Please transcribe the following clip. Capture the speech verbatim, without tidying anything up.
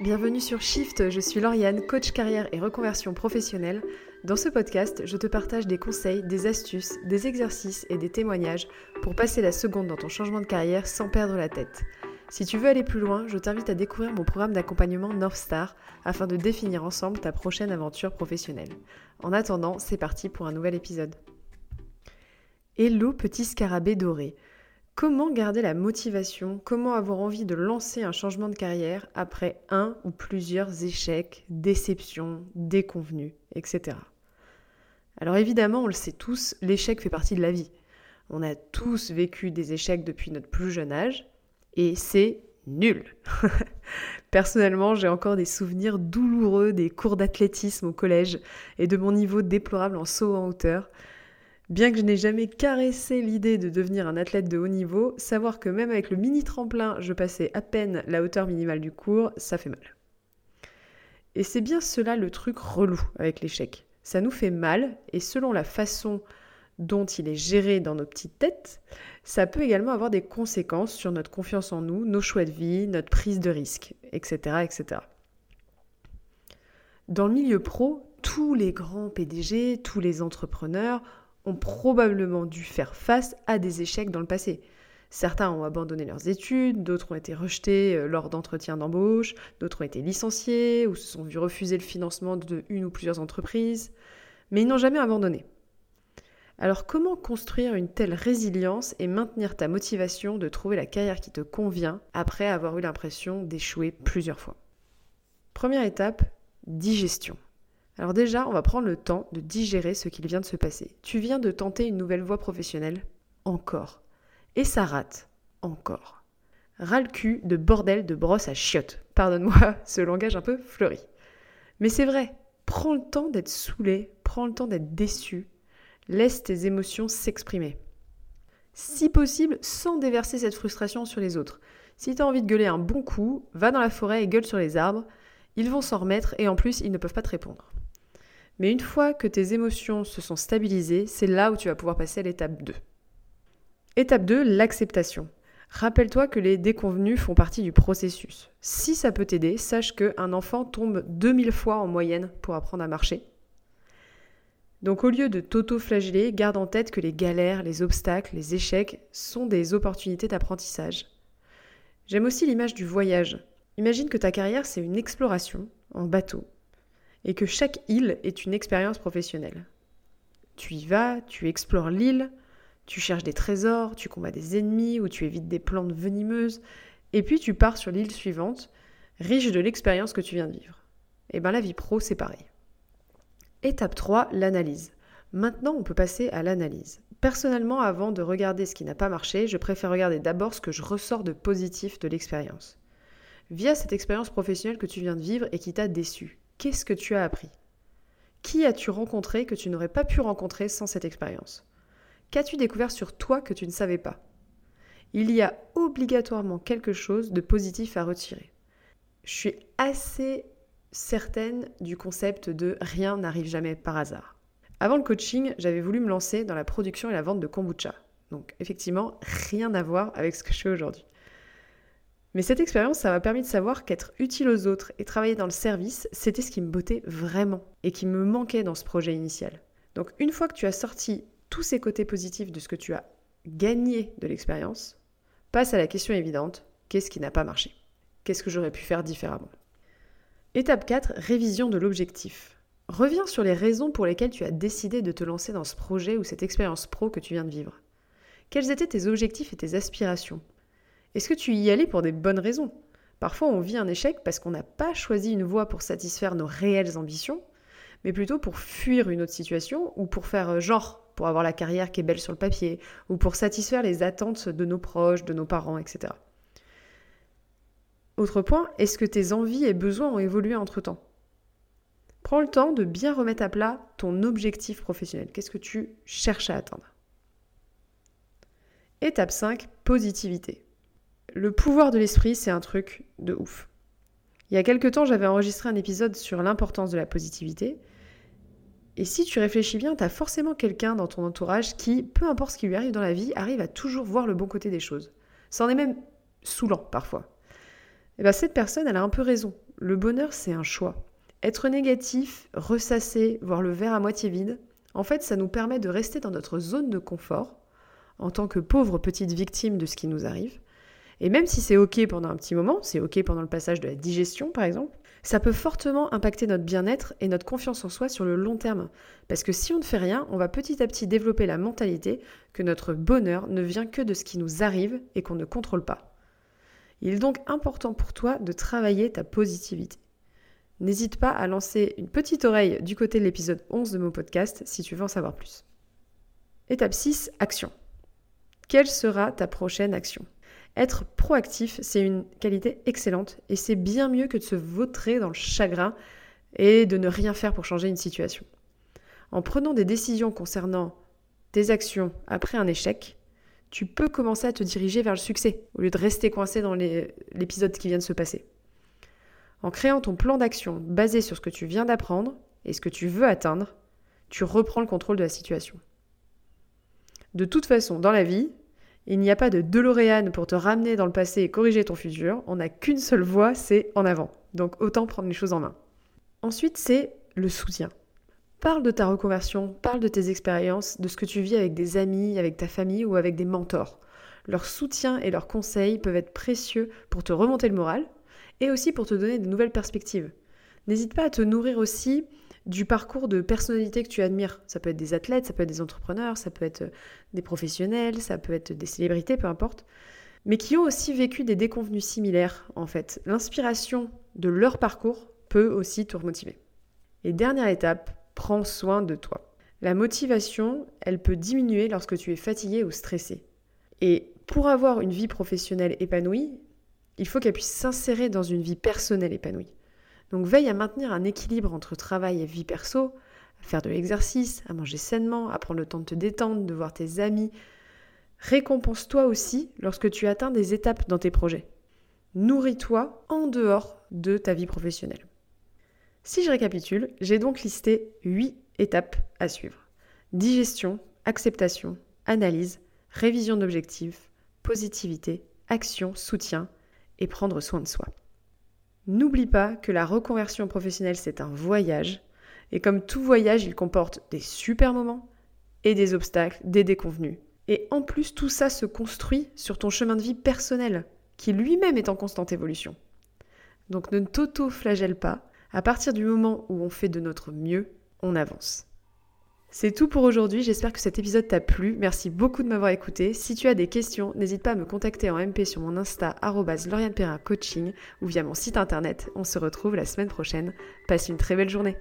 Bienvenue sur Shift, je suis Lauriane, coach carrière et reconversion professionnelle. Dans ce podcast, je te partage des conseils, des astuces, des exercices et des témoignages pour passer la seconde dans ton changement de carrière sans perdre la tête. Si tu veux aller plus loin, je t'invite à découvrir mon programme d'accompagnement North Star afin de définir ensemble ta prochaine aventure professionnelle. En attendant, c'est parti pour un nouvel épisode. Hello petit scarabée doré. Comment garder la motivation, comment avoir envie de lancer un changement de carrière après un ou plusieurs échecs, déceptions, déconvenues, et cetera. Alors évidemment, on le sait tous, l'échec fait partie de la vie. On a tous vécu des échecs depuis notre plus jeune âge et c'est nul. Personnellement, j'ai encore des souvenirs douloureux des cours d'athlétisme au collège et de mon niveau déplorable en saut en hauteur. Bien que je n'ai jamais caressé l'idée de devenir un athlète de haut niveau, savoir que même avec le mini tremplin, je passais à peine la hauteur minimale du cours, ça fait mal. Et c'est bien cela le truc relou avec l'échec. Ça nous fait mal, et selon la façon dont il est géré dans nos petites têtes, ça peut également avoir des conséquences sur notre confiance en nous, nos choix de vie, notre prise de risque, et cetera, et cetera. Dans le milieu pro, tous les grands P D G, tous les entrepreneurs ont probablement dû faire face à des échecs dans le passé. Certains ont abandonné leurs études, d'autres ont été rejetés lors d'entretiens d'embauche, d'autres ont été licenciés ou se sont vus refuser le financement de une ou plusieurs entreprises, mais ils n'ont jamais abandonné. Alors comment construire une telle résilience et maintenir ta motivation de trouver la carrière qui te convient après avoir eu l'impression d'échouer plusieurs fois ? Première étape, digestion. Alors déjà, on va prendre le temps de digérer ce qu'il vient de se passer. Tu viens de tenter une nouvelle voie professionnelle, encore. Et ça rate, encore. Ras-le-cul de bordel de brosse à chiottes. Pardonne-moi ce langage un peu fleuri. Mais c'est vrai, prends le temps d'être saoulé, prends le temps d'être déçu. Laisse tes émotions s'exprimer. Si possible, sans déverser cette frustration sur les autres. Si t'as envie de gueuler un bon coup, va dans la forêt et gueule sur les arbres. Ils vont s'en remettre et en plus, ils ne peuvent pas te répondre. Mais une fois que tes émotions se sont stabilisées, c'est là où tu vas pouvoir passer à l'étape deux. Étape deux, l'acceptation. Rappelle-toi que les déconvenues font partie du processus. Si ça peut t'aider, sache qu'un enfant tombe deux mille fois en moyenne pour apprendre à marcher. Donc au lieu de t'auto-flageller, garde en tête que les galères, les obstacles, les échecs sont des opportunités d'apprentissage. J'aime aussi l'image du voyage. Imagine que ta carrière, c'est une exploration en bateau. Et que chaque île est une expérience professionnelle. Tu y vas, tu explores l'île, tu cherches des trésors, tu combats des ennemis ou tu évites des plantes venimeuses, et puis tu pars sur l'île suivante, riche de l'expérience que tu viens de vivre. Et bien la vie pro, c'est pareil. Étape trois, l'analyse. Maintenant, on peut passer à l'analyse. Personnellement, avant de regarder ce qui n'a pas marché, je préfère regarder d'abord ce que je ressors de positif de l'expérience. Via cette expérience professionnelle que tu viens de vivre et qui t'a déçu. Qu'est-ce que tu as appris ? Qui as-tu rencontré que tu n'aurais pas pu rencontrer sans cette expérience ? Qu'as-tu découvert sur toi que tu ne savais pas ? Il y a obligatoirement quelque chose de positif à retirer. Je suis assez certaine du concept de « rien n'arrive jamais par hasard ». Avant le coaching, j'avais voulu me lancer dans la production et la vente de kombucha. Donc effectivement, rien à voir avec ce que je fais aujourd'hui. Mais cette expérience, ça m'a permis de savoir qu'être utile aux autres et travailler dans le service, c'était ce qui me bottait vraiment et qui me manquait dans ce projet initial. Donc une fois que tu as sorti tous ces côtés positifs de ce que tu as gagné de l'expérience, passe à la question évidente, qu'est-ce qui n'a pas marché ? Qu'est-ce que j'aurais pu faire différemment ? Étape quatre, révision de l'objectif. Reviens sur les raisons pour lesquelles tu as décidé de te lancer dans ce projet ou cette expérience pro que tu viens de vivre. Quels étaient tes objectifs et tes aspirations ? Est-ce que tu y allais pour des bonnes raisons ? Parfois, on vit un échec parce qu'on n'a pas choisi une voie pour satisfaire nos réelles ambitions, mais plutôt pour fuir une autre situation ou pour faire genre, pour avoir la carrière qui est belle sur le papier, ou pour satisfaire les attentes de nos proches, de nos parents, et cetera. Autre point, est-ce que tes envies et besoins ont évolué entre-temps ? Prends le temps de bien remettre à plat ton objectif professionnel. Qu'est-ce que tu cherches à atteindre ? Étape cinq, positivité. Le pouvoir de l'esprit, c'est un truc de ouf. Il y a quelques temps, j'avais enregistré un épisode sur l'importance de la positivité. Et si tu réfléchis bien, t'as forcément quelqu'un dans ton entourage qui, peu importe ce qui lui arrive dans la vie, arrive à toujours voir le bon côté des choses. Ça en est même saoulant, parfois. Et bien cette personne, elle a un peu raison. le bonheur, c'est un choix. Être négatif, ressasser, voir le verre à moitié vide, en fait, ça nous permet de rester dans notre zone de confort, en tant que pauvre petite victime de ce qui nous arrive. Et même si c'est ok pendant un petit moment, c'est ok pendant le passage de la digestion par exemple, ça peut fortement impacter notre bien-être et notre confiance en soi sur le long terme. Parce que si on ne fait rien, on va petit à petit développer la mentalité que notre bonheur ne vient que de ce qui nous arrive et qu'on ne contrôle pas. Il est donc important pour toi de travailler ta positivité. N'hésite pas à lancer une petite oreille du côté de l'épisode onze de mon podcast si tu veux en savoir plus. Étape six, action. Quelle sera ta prochaine action ? Être proactif, c'est une qualité excellente et c'est bien mieux que de se vautrer dans le chagrin et de ne rien faire pour changer une situation. En prenant des décisions concernant tes actions après un échec, tu peux commencer à te diriger vers le succès au lieu de rester coincé dans les, l'épisode qui vient de se passer. En créant ton plan d'action basé sur ce que tu viens d'apprendre et ce que tu veux atteindre, tu reprends le contrôle de la situation. De toute façon, dans la vie, il n'y a pas de DeLorean pour te ramener dans le passé et corriger ton futur. On n'a qu'une seule voie, c'est en avant. Donc autant prendre les choses en main. Ensuite, c'est le soutien. Parle de ta reconversion, parle de tes expériences, de ce que tu vis avec des amis, avec ta famille ou avec des mentors. Leur soutien et leurs conseils peuvent être précieux pour te remonter le moral et aussi pour te donner de nouvelles perspectives. N'hésite pas à te nourrir aussi du parcours de personnalité que tu admires. Ça peut être des athlètes, ça peut être des entrepreneurs, ça peut être des professionnels, ça peut être des célébrités, peu importe, mais qui ont aussi vécu des déconvenues similaires, en fait. L'inspiration de leur parcours peut aussi te remotiver. Et dernière étape, prends soin de toi. La motivation, elle peut diminuer lorsque tu es fatigué ou stressé. Et pour avoir une vie professionnelle épanouie, il faut qu'elle puisse s'insérer dans une vie personnelle épanouie. Donc veille à maintenir un équilibre entre travail et vie perso, à faire de l'exercice, à manger sainement, à prendre le temps de te détendre, de voir tes amis. Récompense-toi aussi lorsque tu atteins des étapes dans tes projets. Nourris-toi en dehors de ta vie professionnelle. Si je récapitule, j'ai donc listé huit étapes à suivre. Digestion, acceptation, analyse, révision d'objectifs, positivité, action, soutien et prendre soin de soi. N'oublie pas que la reconversion professionnelle, c'est un voyage. Et comme tout voyage, il comporte des super moments et des obstacles, des déconvenus. Et en plus, tout ça se construit sur ton chemin de vie personnel, qui lui-même est en constante évolution. Donc ne t'auto-flagelle pas. À partir du moment où on fait de notre mieux, on avance. C'est tout pour aujourd'hui, j'espère que cet épisode t'a plu, merci beaucoup de m'avoir écouté. Si tu as des questions, n'hésite pas à me contacter en M P sur mon Insta arobase lauriane perrin coaching ou via mon site internet. On se retrouve la semaine prochaine, passe une très belle journée.